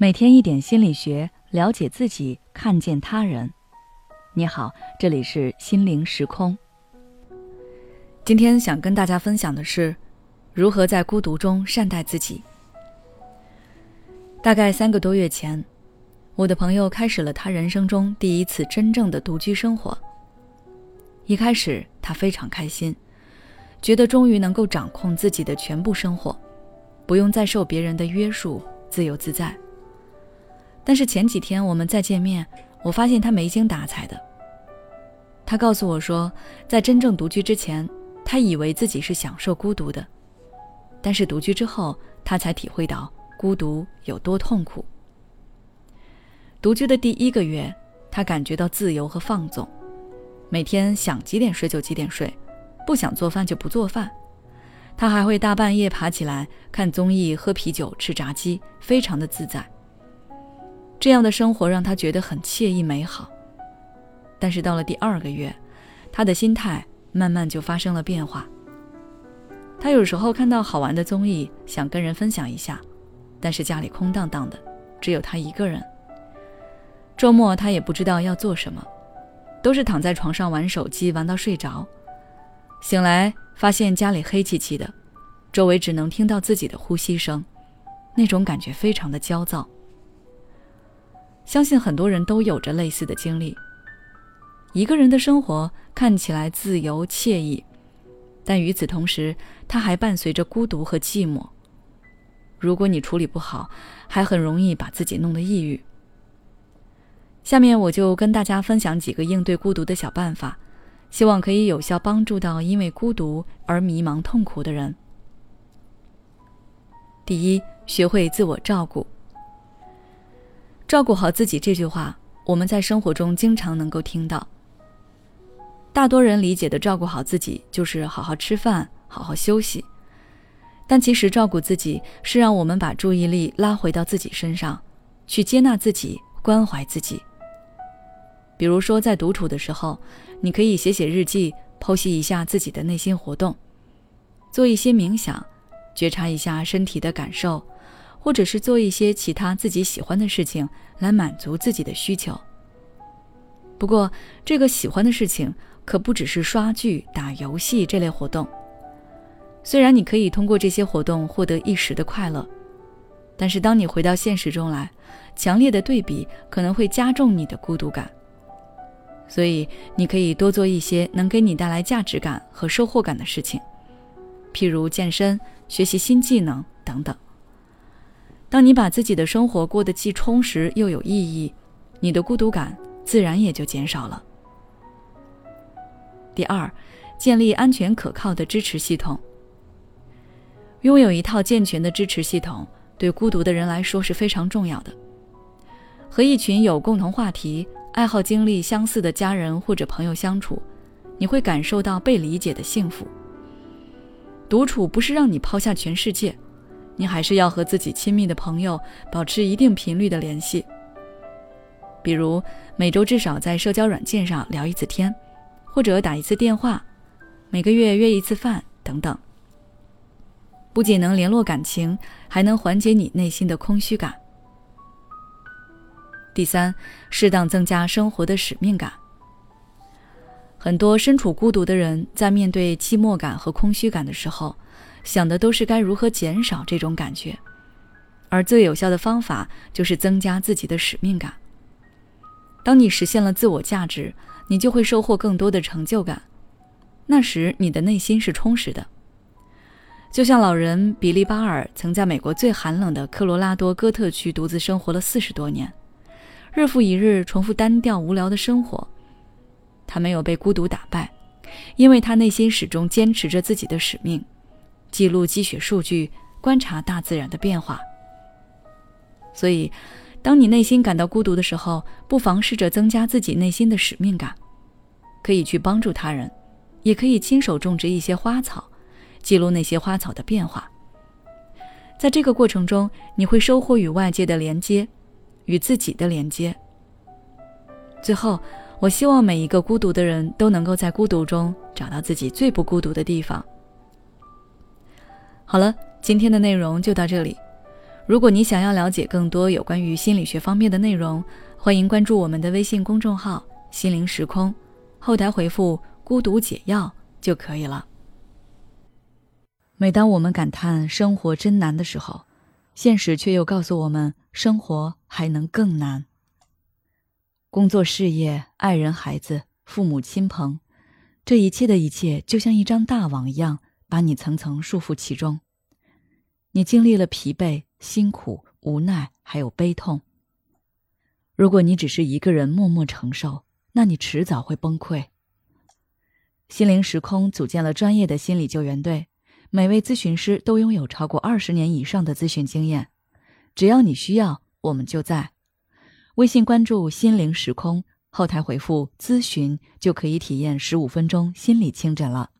每天一点心理学，了解自己，看见他人。你好，这里是心灵时空。今天想跟大家分享的是，如何在孤独中善待自己。大概3个多月前，我的朋友开始了他人生中第一次真正的独居生活。一开始，他非常开心，觉得终于能够掌控自己的全部生活，不用再受别人的约束，自由自在。但是前几天我们再见面，我发现他没精打采的。他告诉我说，在真正独居之前，他以为自己是享受孤独的，但是独居之后，他才体会到孤独有多痛苦。独居的第1个月，他感觉到自由和放纵，每天想几点睡就几点睡，不想做饭就不做饭。他还会大半夜爬起来看综艺、喝啤酒、吃炸鸡，非常的自在。这样的生活让他觉得很惬意美好，但是到了第2个月，他的心态慢慢就发生了变化。他有时候看到好玩的综艺，想跟人分享一下，但是家里空荡荡的，只有他一个人。周末他也不知道要做什么，都是躺在床上玩手机，玩到睡着。醒来发现家里黑漆漆的，周围只能听到自己的呼吸声，那种感觉非常的焦躁。相信很多人都有着类似的经历，一个人的生活看起来自由惬意，但与此同时，它还伴随着孤独和寂寞。如果你处理不好，还很容易把自己弄得抑郁。下面我就跟大家分享几个应对孤独的小办法，希望可以有效帮助到因为孤独而迷茫痛苦的人。第一，学会自我照顾。照顾好自己这句话，我们在生活中经常能够听到。大多人理解的照顾好自己，就是好好吃饭，好好休息。但其实照顾自己是让我们把注意力拉回到自己身上，去接纳自己，关怀自己。比如说在独处的时候，你可以写写日记，剖析一下自己的内心活动，做一些冥想，觉察一下身体的感受，或者是做一些其他自己喜欢的事情来满足自己的需求。不过，这个喜欢的事情可不只是刷剧、打游戏这类活动。虽然你可以通过这些活动获得一时的快乐，但是当你回到现实中来，强烈的对比可能会加重你的孤独感。所以，你可以多做一些能给你带来价值感和收获感的事情，譬如健身、学习新技能等等。当你把自己的生活过得既充实又有意义，你的孤独感自然也就减少了。第二，建立安全可靠的支持系统。拥有一套健全的支持系统，对孤独的人来说是非常重要的。和一群有共同话题、爱好经历相似的家人或者朋友相处，你会感受到被理解的幸福。独处不是让你抛下全世界，你还是要和自己亲密的朋友保持一定频率的联系，比如每周至少在社交软件上聊1次天，或者打1次电话，每个月约1次饭等等。不仅能联络感情，还能缓解你内心的空虚感。第三，适当增加生活的使命感。很多身处孤独的人在面对寂寞感和空虚感的时候，想的都是该如何减少这种感觉，而最有效的方法就是增加自己的使命感。当你实现了自我价值，你就会收获更多的成就感，那时你的内心是充实的。就像老人比利巴尔曾在美国最寒冷的科罗拉多哥特区独自生活了40多年，日复一日重复单调无聊的生活，他没有被孤独打败，因为他内心始终坚持着自己的使命，记录积雪数据，观察大自然的变化。所以，当你内心感到孤独的时候，不妨试着增加自己内心的使命感，可以去帮助他人，也可以亲手种植一些花草，记录那些花草的变化。在这个过程中，你会收获与外界的连接，与自己的连接。最后，我希望每一个孤独的人都能够在孤独中找到自己最不孤独的地方。好了，今天的内容就到这里。如果你想要了解更多有关于心理学方面的内容，欢迎关注我们的微信公众号心灵时空，后台回复孤独解药就可以了。每当我们感叹生活真难的时候，现实却又告诉我们生活还能更难。工作事业、爱人孩子、父母亲朋，这一切的一切就像一张大网一样，把你层层束缚其中。你经历了疲惫、辛苦、无奈，还有悲痛。如果你只是一个人默默承受，那你迟早会崩溃。心灵时空组建了专业的心理救援队，每位咨询师都拥有超过20年以上的咨询经验。只要你需要，我们就在。微信关注心灵时空，后台回复咨询就可以体验15分钟心理清诊了。